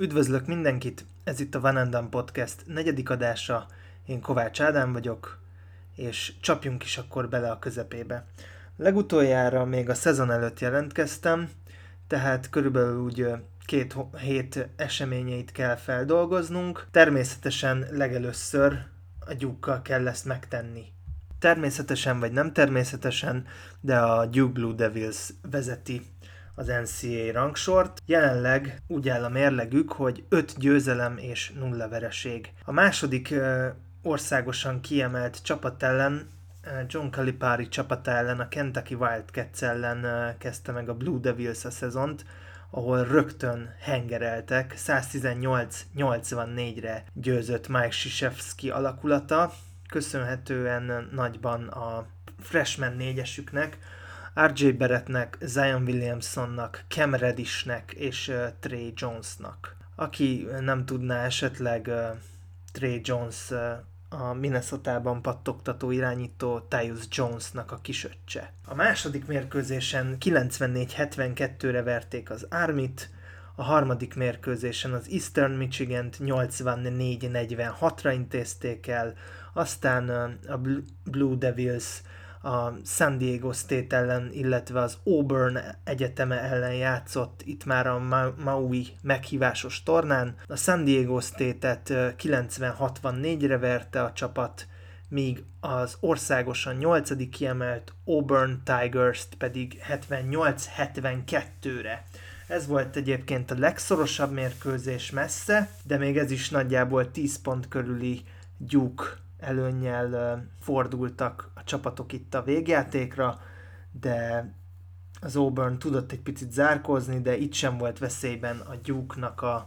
Üdvözlök mindenkit, ez itt a Vanandam Podcast negyedik adása, én Kovács Ádám vagyok, és csapjunk is akkor bele a közepébe. Legutoljára még a szezon előtt jelentkeztem, tehát körülbelül úgy 2 hét eseményeit kell feldolgoznunk. Természetesen legelőször a Gyúkkal kell ezt megtenni. Természetesen vagy nem természetesen, de a Gyúk Blue Devils vezeti az NCAA rangsort. Jelenleg úgy áll a mérlegük, hogy 5 győzelem és 0 vereség. A második országosan kiemelt csapat ellen, John Calipari csapata ellen, a Kentucky Wildcats ellen kezdte meg a Blue Devils a szezont, ahol rögtön hengereltek. 118-84-re győzött Mike Krzyzewski alakulata, köszönhetően nagyban a freshman négyesüknek, R.J. Barrettnek, Zion Williamsonnak, Cam Reddishnek és Trey Jonesnak. Aki nem tudná, esetleg Trey Jones a Minnesotában pattogtató irányító Tyus Jonesnak a kisöccse. A második mérkőzésen 94-72-re verték az Armyt, a harmadik mérkőzésen az Eastern Michigant 84-46-ra intézték el, aztán a Blue Devils a San Diego State ellen, illetve az Auburn egyeteme ellen játszott, itt már a Maui meghívásos tornán. A San Diego State-et 90-64-re verte a csapat, míg az országosan 8. kiemelt Auburn Tigers-t pedig 78-72-re. Ez volt egyébként a legszorosabb mérkőzés messze, de még ez is nagyjából 10 pont körüli Gyúk előnnyel fordultak a csapatok itt a végjátékra, de az Auburn tudott egy picit zárkózni, de itt sem volt veszélyben a Gyúknak a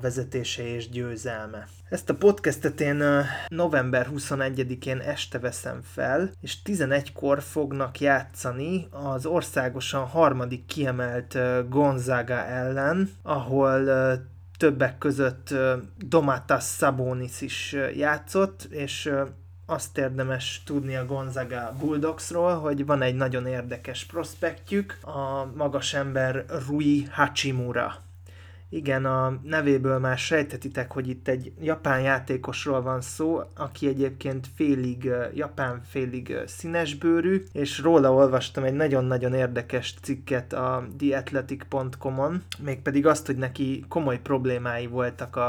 vezetése és győzelme. Ezt a podcastet én november 21-én este veszem fel, és 11-kor fognak játszani az országosan harmadik kiemelt Gonzaga ellen, ahol többek között Domantas Sabonis is játszott, és azt érdemes tudni a Gonzaga Bulldogsról, hogy van egy nagyon érdekes prospektjük, a magas ember Rui Hachimura. Igen, a nevéből már sejtetitek, hogy itt egy japán játékosról van szó, aki egyébként félig japán, félig színesbőrű, és róla olvastam egy nagyon-nagyon érdekes cikket a theathletic.com-on, mégpedig azt, hogy neki komoly problémái voltak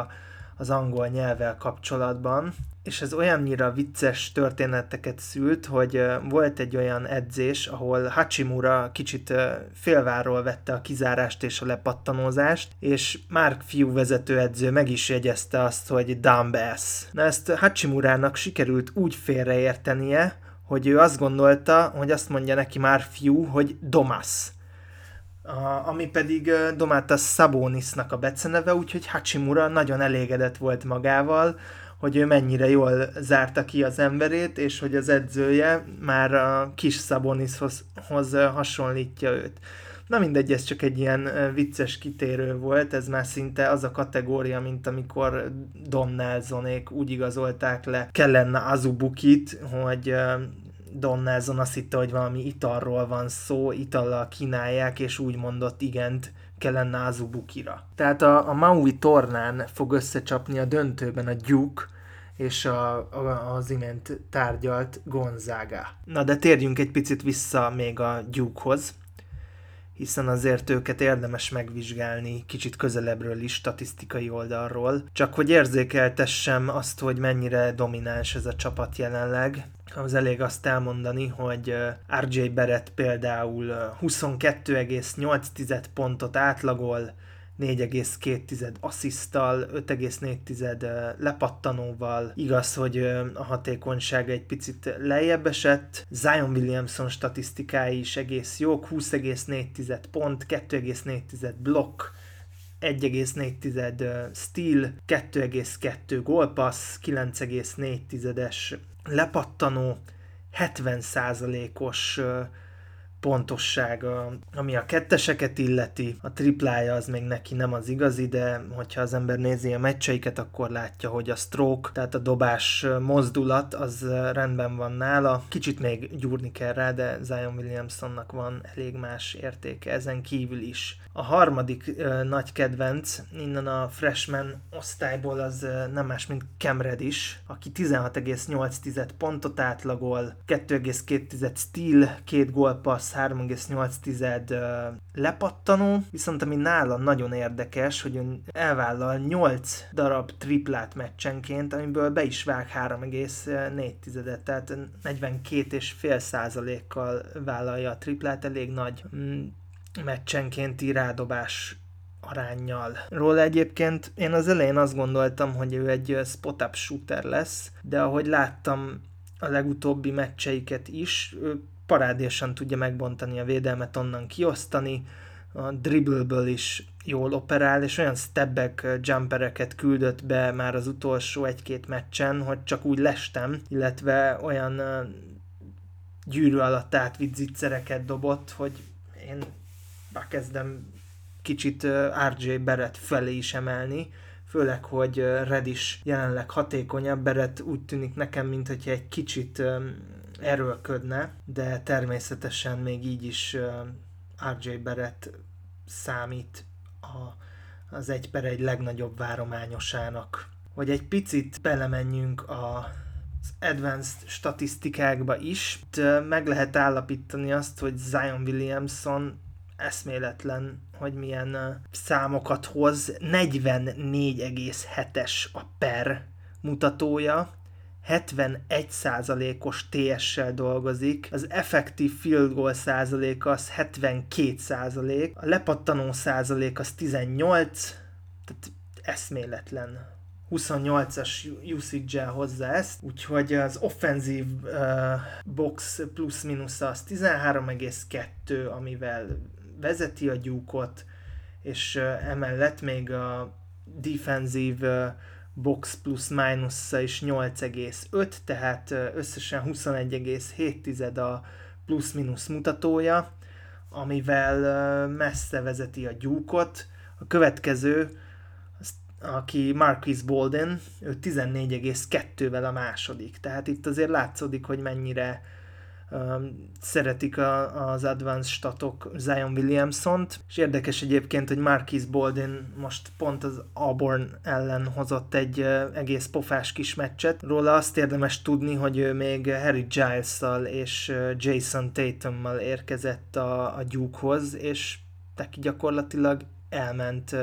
az angol nyelvvel kapcsolatban, és ez olyannyira vicces történeteket szült, hogy volt egy olyan edzés, ahol Hachimura kicsit félváról vette a kizárást és a lepattanózást, és Mark Few vezetőedző meg is jegyezte azt, hogy dumb ass. Na, ezt Hachimurának sikerült úgy félreértenie, hogy ő azt gondolta, hogy azt mondja neki Mark Few, hogy domasz. Ami pedig Domantas Sabonisnak a beceneve, úgyhogy Hachimura nagyon elégedett volt magával, hogy ő mennyire jól zárta ki az emberét, és hogy az edzője már a kis Sabonishoz hasonlítja őt. Na mindegy, ez csak egy ilyen vicces kitérő volt, ez már szinte az a kategória, mint amikor Don Nelsonék úgy igazolták le Kellena Azubukit, hogy Don Nelson azt hitte, hogy valami italról van szó, itallal kínálják, és úgy mondott igent Kellene Azubukira. Tehát a Maui tornán fog összecsapni a döntőben a Gyúk és az imént tárgyalt Gonzaga. Na, de térjünk egy picit vissza még a Gyúkhoz, hiszen azért őket érdemes megvizsgálni kicsit közelebbről is, statisztikai oldalról. Csak hogy érzékeltessem azt, hogy mennyire domináns ez a csapat jelenleg, az elég azt elmondani, hogy R.J. Barrett például 22,8 pontot átlagol, 4,2 assziszttal, 5,4 lepattanóval. Igaz, hogy a hatékonysága egy picit lejjebb esett. Zion Williamson statisztikái is egész jók, 20,4 pont, 2,4 blokk, 1,4 steal, 2,2 gólpassz, 9,4-es lepattanó, 70%-os pontossága, ami a ketteseket illeti, a triplája az még neki nem az igazi, de hogyha az ember nézi a meccseiket, akkor látja, hogy a stroke, tehát a dobás mozdulat, az rendben van nála. Kicsit még gyúrni kell rá, de Zion Williamsonnak van elég más értéke ezen kívül is. A harmadik nagy kedvenc innen a freshman osztályból az nem más, mint Cam Reddish, aki 16,8 pontot átlagol, 2,2 steal, 2 gólpassz, 3,8 lepattanó, viszont ami nála nagyon érdekes, hogy elvállal 8 darab triplát meccsenként, amiből be is vág 3,4-et, tehát 42,5%-kal vállalja a triplát, elég nagy meccsenkénti rádobás aránnyal. Róla egyébként én az elején azt gondoltam, hogy ő egy spot-up shooter lesz, de ahogy láttam a legutóbbi meccseiket is, ő parádésen tudja megbontani a védelmet, onnan kiosztani, a dribbleből is jól operál, és olyan step-back jumpereket küldött be már az utolsó egy-két meccsen, hogy csak úgy lestem, illetve olyan gyűrű alatt átvitt zicsereket dobott, hogy én már kezdem kicsit R.J. Barrett felé is emelni, főleg, hogy Reddish jelenleg hatékonyabb, Barrett úgy tűnik nekem, mint hogyha egy kicsit erőlködne, de természetesen még így is R.J. Barrett számít az 1/1 legnagyobb várományosának. Hogy egy picit belemenjünk az advanced statisztikákba is, itt meg lehet állapítani azt, hogy Zion Williamson eszméletlen, hogy milyen számokat hoz. 44,7-es a per mutatója, 71%-os TS-sel dolgozik, az effektív field goal százaléka az 72%, a lepattanó százalék az 18, tehát eszméletlen. 28-as usage-el hozzá ezt, úgyhogy az offenzív box plusz-minusza az 13,2, amivel vezeti a Gyúkot, és emellett még a defenzív box plusz-minusza is 8,5, tehát összesen 21,7 a plusz-minusz mutatója, amivel messze vezeti a Gyúkot. A következő, aki Marquise Bolden, ő 14,2-vel a második. Tehát itt azért látszódik, hogy mennyire szeretik az advanced statok Zion Williamsont, és érdekes egyébként, hogy Marquise Bolden most pont az Auburn ellen hozott egy egész pofás kis meccset. Róla azt érdemes tudni, hogy ő még Harry Giles-szal és Jason Tatum-mal érkezett a Gyúkhoz, és neki gyakorlatilag elment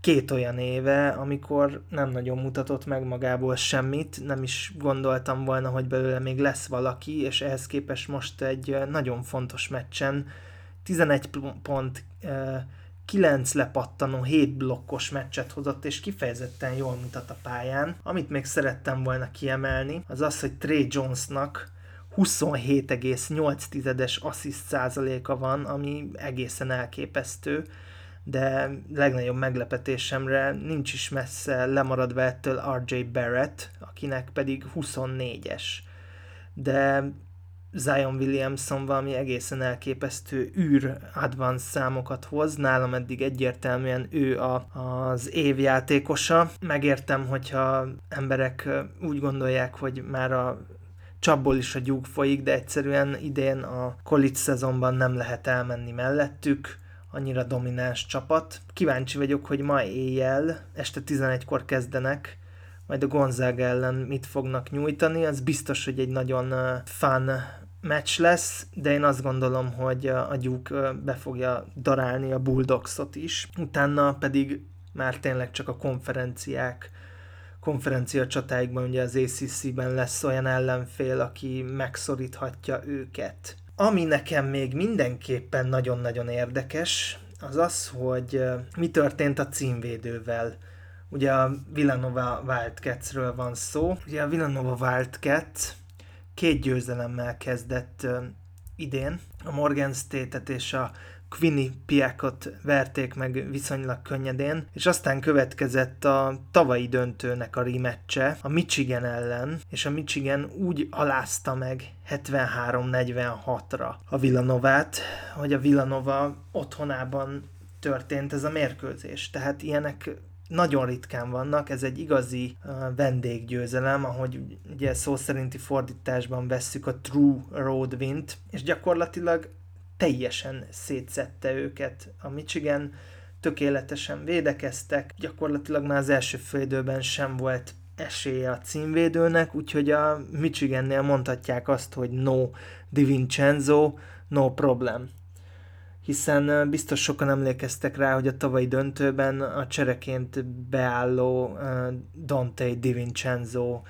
két olyan éve, amikor nem nagyon mutatott meg magából semmit, nem is gondoltam volna, hogy belőle még lesz valaki, és ehhez képest most egy nagyon fontos meccsen 11 pont, 9 lepattanó, 7 blokkos meccset hozott, és kifejezetten jól mutat a pályán. Amit még szerettem volna kiemelni, az az, hogy Trey Jonesnak 27,8-es assziszt százaléka van, ami egészen elképesztő, de legnagyobb meglepetésemre nincs is messze lemaradva ettől R.J. Barrett, akinek pedig 24-es. De Zion Williamson valami egészen elképesztő advanced számokat hoz, nálam eddig egyértelműen ő az évjátékosa. Megértem, hogyha emberek úgy gondolják, hogy már a csapból is a Gyúk folyik, de egyszerűen idén a college szezonban nem lehet elmenni mellettük, annyira domináns csapat. Kíváncsi vagyok, hogy ma éjjel, este 11-kor kezdenek, majd a Gonzaga ellen mit fognak nyújtani. Az biztos, hogy egy nagyon fun meccs lesz, de én azt gondolom, hogy a Gyúk be fogja darálni a Bulldogsot is. Utána pedig már tényleg csak a konferencia csatáikban, ugye az ACC-ben lesz olyan ellenfél, aki megszoríthatja őket. Ami nekem még mindenképpen nagyon-nagyon érdekes, az az, hogy mi történt a címvédővel. Ugye a Villanova Wildcatsről van szó. Ugye a Villanova Wildcat 2 győzelemmel kezdett idén. A Morgan State-et és a Quinnipiacot verték meg viszonylag könnyedén, és aztán következett a tavalyi döntőnek a rematch-e a Michigan ellen, és a Michigan úgy alázta meg 73-46-ra a Villanovát, hogy a Villanova otthonában történt ez a mérkőzés. Tehát ilyenek nagyon ritkán vannak, ez egy igazi vendéggyőzelem, ahogy ugye szó szerinti fordításban vesszük a true road win-t, és gyakorlatilag teljesen szétszette őket a Michigan, tökéletesen védekeztek, gyakorlatilag már az első félidőben sem volt esélye a címvédőnek, úgyhogy a Michigannél mondhatják azt, hogy no DiVincenzo, no problem. Hiszen biztos sokan emlékeztek rá, hogy a tavalyi döntőben a csereként beálló Donte DiVincenzo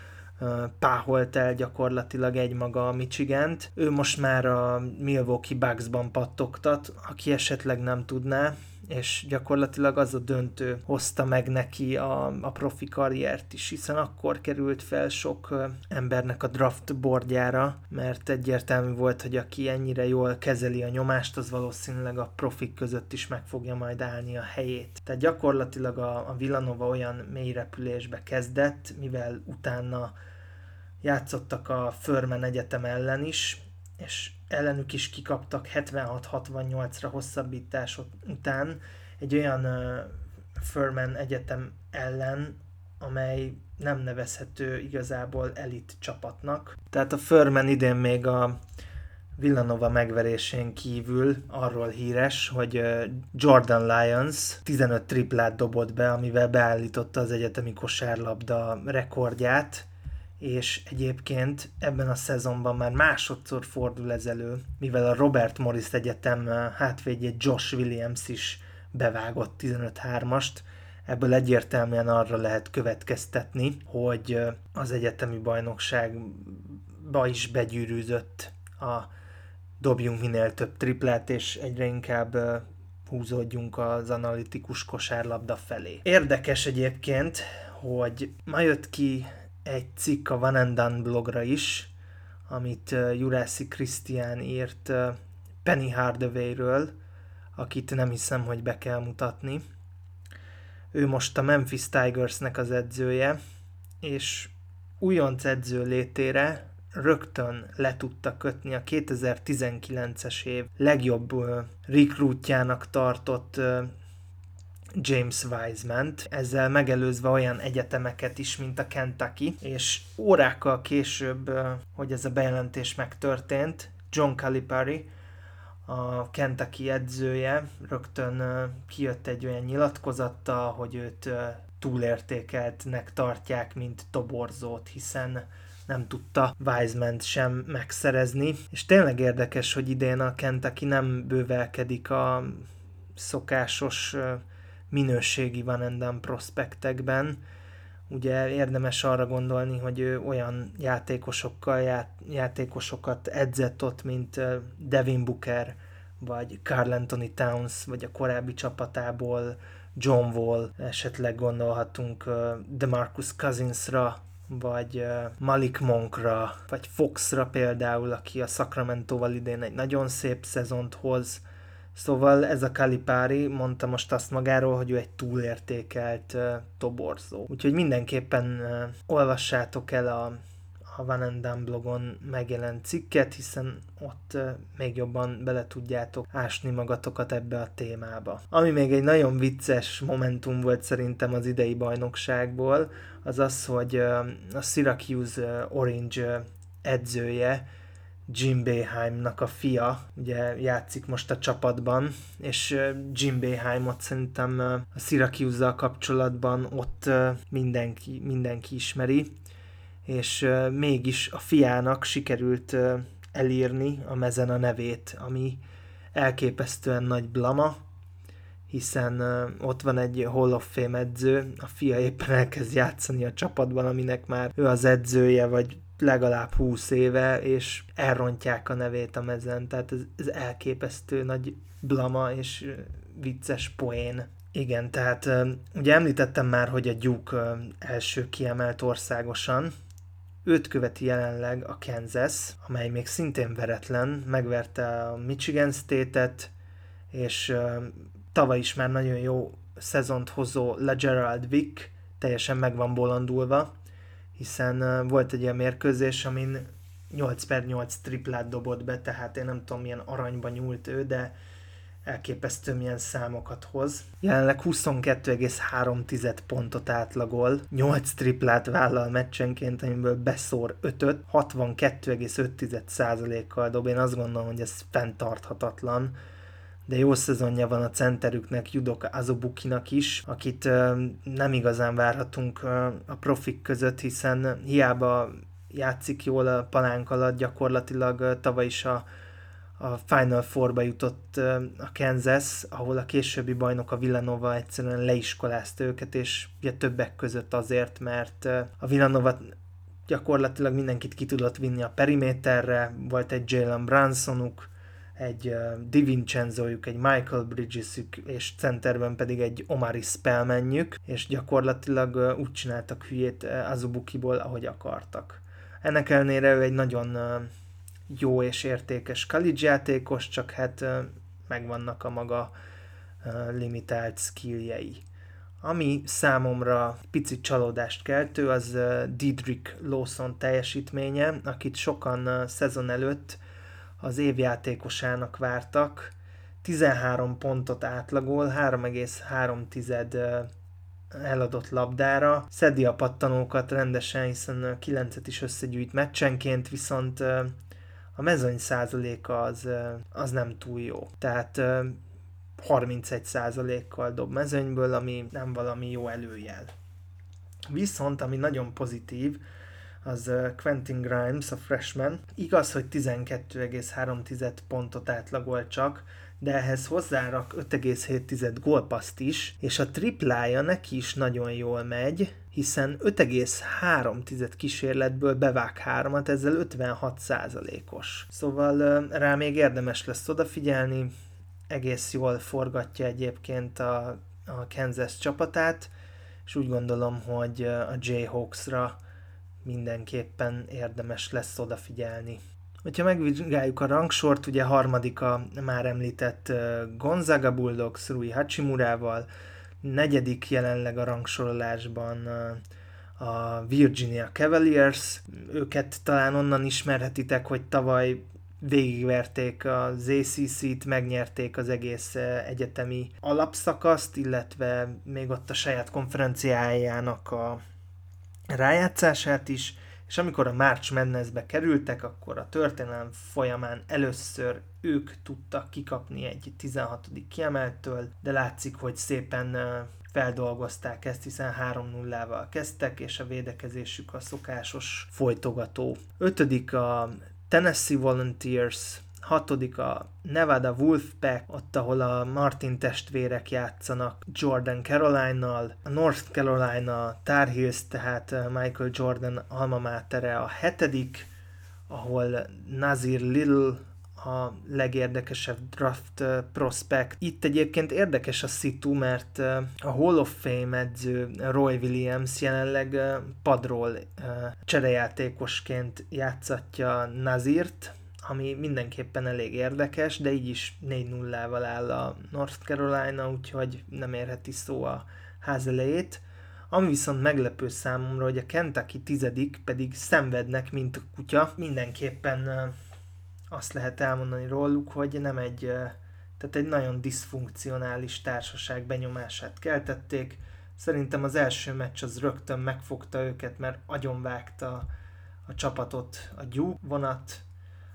páholt el gyakorlatilag egymaga a Michigant. Ő most már a Milwaukee Bucksban pattogtat, aki esetleg nem tudná, és gyakorlatilag az a döntő hozta meg neki a profi karriert is, hiszen akkor került fel sok embernek a draft boardjára, mert egyértelmű volt, hogy aki ennyire jól kezeli a nyomást, az valószínűleg a profik között is meg fogja majd állni a helyét. Tehát gyakorlatilag a Villanova olyan mély repülésbe kezdett, mivel utána játszottak a Furman egyetem ellen is, és ellenük is kikaptak 76-68-ra hosszabbítás után egy olyan Furman egyetem ellen, amely nem nevezhető igazából elit csapatnak. Tehát a Furman idén még a Villanova megverésén kívül arról híres, hogy Jordan Lyons 15 triplát dobott be, amivel beállította az egyetemi kosárlabda rekordját, és egyébként ebben a szezonban már másodszor fordul ez elő, mivel a Robert Morris egyetem hátvédje Josh Williams is bevágott 15-3-ast. Ebből egyértelműen arra lehet következtetni, hogy az egyetemi bajnokságba is begyűrűzött a dobjunk minél több triplát, és egyre inkább húzódjunk az analitikus kosárlabda felé. Érdekes egyébként, hogy ma jött ki egy cikk a One and Done blogra is, amit Jurászi Krisztián írt Penny Hardaway-ről, akit nem hiszem, hogy be kell mutatni. Ő most a Memphis Tigersnek az edzője, és újonc edző létére rögtön le tudta kötni a 2019-es év legjobb rekrútjának tartott James Wiseman-t, ezzel megelőzve olyan egyetemeket is, mint a Kentucky, és órákkal később, hogy ez a bejelentés megtörtént, John Calipari, a Kentucky edzője, rögtön kijött egy olyan nyilatkozattal, hogy őt túlértékeltnek tartják, mint toborzót, hiszen nem tudta Wiseman-t sem megszerezni. És tényleg érdekes, hogy idén a Kentucky nem bővelkedik a szokásos minőségi One and Done prospektekben. Ugye érdemes arra gondolni, hogy ő olyan játékosokat edzett ott, mint Devin Booker, vagy Carl Anthony Towns, vagy a korábbi csapatából John Wall, esetleg gondolhatunk DeMarcus Cousinsra, vagy Malik Monkra, vagy Foxra például, aki a Sacramento-val idén egy nagyon szép szezont hoz. Szóval ez a Calipari mondta most azt magáról, hogy ő egy túlértékelt toborzó. Úgyhogy mindenképpen olvassátok el a One and Done blogon megjelent cikket, hiszen ott még jobban bele tudjátok ásni magatokat ebbe a témába. Ami még egy nagyon vicces momentum volt szerintem az idei bajnokságból, az az, hogy a Syracuse Orange edzője, Jim Boeheimnak a fia, ugye játszik most a csapatban, és Jim Boeheimot szerintem a Syracuse-zal kapcsolatban ott mindenki ismeri, és mégis a fiának sikerült elírni a mezen a nevét, ami elképesztően nagy blama, hiszen ott van egy Hall of Fame edző, a fia éppen elkezd játszani a csapatban, aminek már ő az edzője, vagy legalább 20 éve, és elrontják a nevét a mezen, tehát ez elképesztő nagy blama és vicces poén. Igen, tehát ugye említettem már, hogy a Gyúk első kiemelt országosan, őt követi jelenleg a Kansas, amely még szintén veretlen, megverte a Michigan State-et, és tavaly is már nagyon jó szezont hozó LeGerald Vick teljesen meg van bolondulva, hiszen volt egy ilyen mérkőzés, amin 8/8 triplát dobott be, tehát én nem tudom, milyen aranyba nyúlt ő, de elképesztő milyen számokat hoz. Jelenleg 22,3 pontot átlagol, 8 triplát vállal meccsenként, amiből beszór 5-öt, 62,5%-kal dob. Én azt gondolom, hogy ez fenntarthatatlan, de jó szezonja van a centerüknek, Judoka Azubukinak is, akit nem igazán várhatunk a profik között, hiszen hiába játszik jól a palánk alatt, gyakorlatilag tavaly is a Final Four-ba jutott a Kansas, ahol a későbbi bajnok a Villanova egyszerűen leiskolázta őket, és ugye többek között azért, mert a Villanova gyakorlatilag mindenkit ki tudott vinni a periméterre, volt egy Jalen Brunsonuk, egy DiVincenzojuk, egy Michael Bridgesük, és centerben pedig egy Omari Spellmanjük, és gyakorlatilag úgy csináltak hülyét Azubukiból, ahogy akartak. Ennek ellenére ő egy nagyon jó és értékes college játékos, csak hát megvannak a maga limitált skilljei. Ami számomra picit csalódást keltő, az Dedrick Lawson teljesítménye, akit sokan szezon előtt az évjátékosának vártak. 13 pontot átlagol, 3,3 eladott labdára. Szedi a pattanókat rendesen, hiszen 9-et is összegyűjt meccsenként, viszont a mezőny százaléka az nem túl jó. Tehát 31%-kal dob mezőnyből, ami nem valami jó előjel. Viszont ami nagyon pozitív, az Quentin Grimes, a freshman. Igaz, hogy 12,3 pontot átlagol csak, de ehhez hozzárak 5,7 gólpasszt is, és a triplája neki is nagyon jól megy, hiszen 5,3 kísérletből bevág 3-at, ezzel 56%-os. Szóval rá még érdemes lesz odafigyelni, egész jól forgatja egyébként a Kansas csapatát, és úgy gondolom, hogy a Jayhawksra mindenképpen érdemes lesz odafigyelni. Ha megvizsgáljuk a rangsort, ugye harmadik a már említett Gonzaga Bulldogs Rui Hachimurával, negyedik jelenleg a rangsorolásban a Virginia Cavaliers, őket talán onnan ismerhetitek, hogy tavaly végigverték az ACC-t, megnyerték az egész egyetemi alapszakaszt, illetve még ott a saját konferenciájának a rájátszását is, és amikor a March Madness-be kerültek, akkor a történelem folyamán először ők tudtak kikapni egy 16. kiemeltől, de látszik, hogy szépen feldolgozták ezt, hiszen 3-0-val kezdtek, és a védekezésük a szokásos folytogató. 5. a Tennessee Volunteers, 6. a Nevada Wolfpack, ott, ahol a Martin testvérek játszanak Jordan Caroline-nal, a North Carolina Tar Heels, tehát Michael Jordan alma mátere a 7., ahol Nazir Little a legérdekesebb draft prospect. Itt egyébként érdekes a szitu, mert a Hall of Fame edző Roy Williams jelenleg padról cserejátékosként játszatja Nazirt, ami mindenképpen elég érdekes, de így is 4-0-val áll a North Carolina, úgyhogy nem érheti szó a ház elejét. Ami viszont meglepő számomra, hogy a Kentucky 10. pedig szenvednek, mint a kutya. Mindenképpen azt lehet elmondani róluk, hogy nem egy nagyon diszfunkcionális társaság benyomását keltették. Szerintem az első meccs az rögtön megfogta őket, mert agyonvágta a csapatot a Gyúk vonat,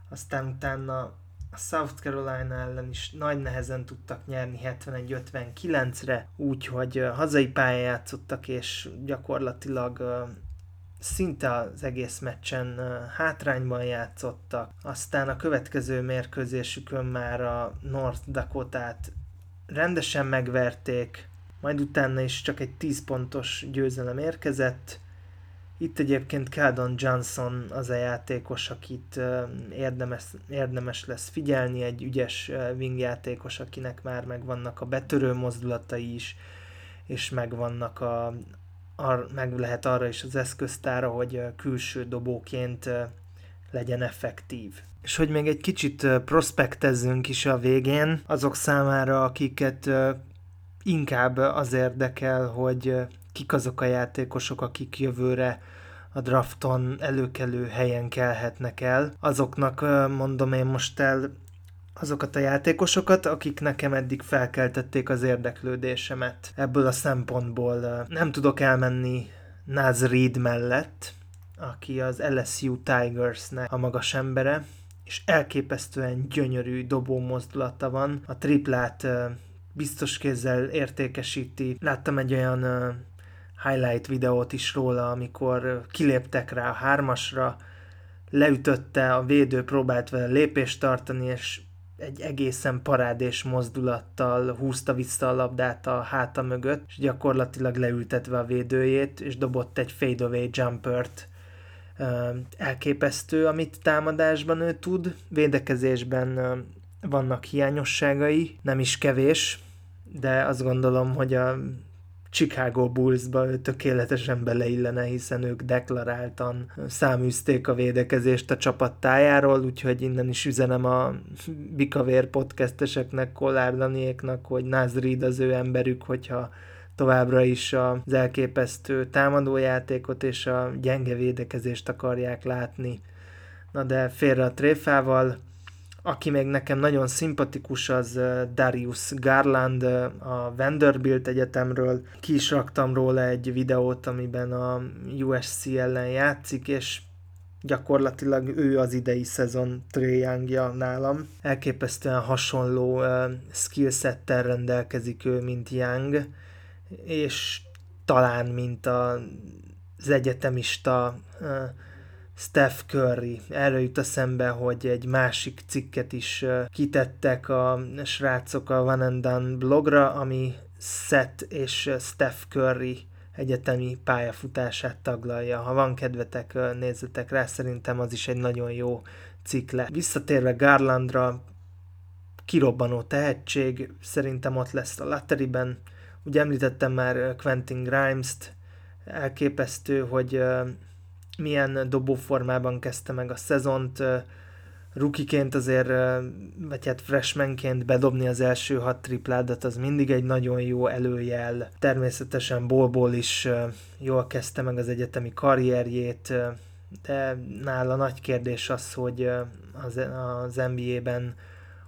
aztán utána a South Carolina ellen is nagy nehezen tudtak nyerni 71-59-re, úgyhogy hazai pályán játszottak, és gyakorlatilag szinte az egész meccsen hátrányban játszottak. Aztán a következő mérkőzésükön már a North Dakotát rendesen megverték, majd utána is csak egy 10 pontos győzelem érkezett. Itt egyébként Keldon Johnson az a játékos, akit érdemes lesz figyelni, egy ügyes wing játékos, akinek már megvannak a betörő mozdulatai is, és megvannak meg lehet arra is az eszköztára, hogy külső dobóként legyen effektív. És hogy még egy kicsit prospektezzünk is a végén, azok számára, akiket inkább az érdekel, hogy kik azok a játékosok, akik jövőre a drafton előkelő helyen kelhetnek el. Azoknak mondom én most el azokat a játékosokat, akik nekem eddig felkeltették az érdeklődésemet. Ebből a szempontból nem tudok elmenni Naz Reid mellett, aki az LSU Tigersnek a magas embere, és elképesztően gyönyörű dobó mozdulata van. A triplát biztos kézzel értékesíti. Láttam egy olyan highlight videót is róla, amikor kiléptek rá a hármasra, leütötte, a védő próbált vele lépést tartani, és egy egészen parádés mozdulattal húzta vissza a labdát a háta mögött, és gyakorlatilag leültetve a védőjét, és dobott egy fadeaway jumpert. Elképesztő, amit támadásban ő tud, védekezésben vannak hiányosságai, nem is kevés, de azt gondolom, hogy a Chicago Bulls-ba ő tökéletesen beleillene, hiszen ők deklaráltan száműzték a védekezést a csapattájáról, úgyhogy innen is üzenem a Bikavér podcasteseknek, Kollár Daniéknak, hogy Naz Reid az ő emberük, hogyha továbbra is az elképesztő támadójátékot és a gyenge védekezést akarják látni. Na de félre a tréfával. Aki még nekem nagyon szimpatikus, az Darius Garland a Vanderbilt Egyetemről. Ki is raktam róla egy videót, amiben a USC ellen játszik, és gyakorlatilag ő az idei szezon Trae Young-ja nálam. Elképesztően hasonló skillsettel rendelkezik ő, mint Young, és talán mint az egyetemista Steph Curry. Erről jut eszembe, hogy egy másik cikket is kitettek a srácok a One and Done blogra, ami Seth és Steph Curry egyetemi pályafutását taglalja. Ha van kedvetek, nézzetek rá, szerintem az is egy nagyon jó cikk lett. Visszatérve Garlandra, kirobbanó tehetség, szerintem ott lesz a Latteryben. Ugye említettem már Quentin Grimes-t, elképesztő, hogy milyen dobóformában kezdte meg a szezont, rookieként azért, vagy hát freshmanként bedobni az első 6 tripládat, az mindig egy nagyon jó előjel. Természetesen Ball is jól kezdte meg az egyetemi karrierjét, de nála nagy kérdés az, hogy az NBA-ben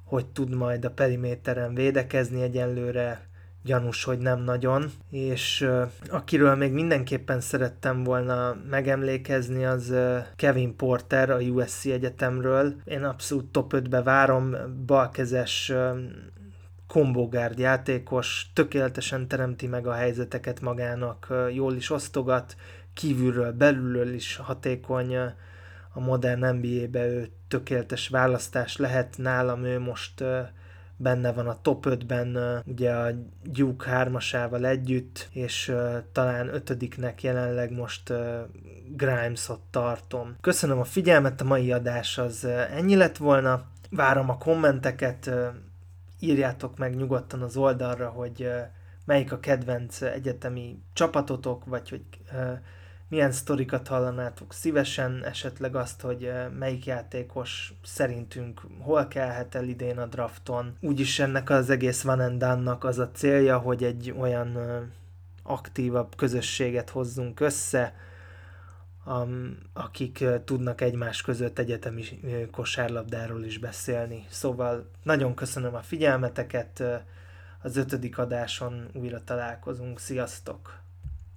hogy tud majd a periméteren védekezni, egyenlőre gyanús, hogy nem nagyon, és akiről még mindenképpen szerettem volna megemlékezni, az Kevin Porter a USC Egyetemről. Én abszolút top 5-be várom, balkezes kombogárd játékos, tökéletesen teremti meg a helyzeteket magának, jól is osztogat, kívülről, belülről is hatékony. A modern NBA-be ő tökéletes választás lehet, nálam ő most benne van a top 5-ben, ugye a Gyúk 3-asával együtt, és talán 5-nek jelenleg most Grimes-ot tartom. Köszönöm a figyelmet, a mai adás az ennyi lett volna. Várom a kommenteket, írjátok meg nyugodtan az oldalra, hogy melyik a kedvenc egyetemi csapatotok, vagy hogy milyen sztorikat hallanátok szívesen, esetleg azt, hogy melyik játékos szerintünk hol kelhet el idén a drafton. Úgyis ennek az egész One and Done-nak az a célja, hogy egy olyan aktívabb közösséget hozzunk össze, akik tudnak egymás között egyetemi kosárlabdáról is beszélni. Szóval nagyon köszönöm a figyelmeteket, az 5. adáson újra találkozunk. Sziasztok!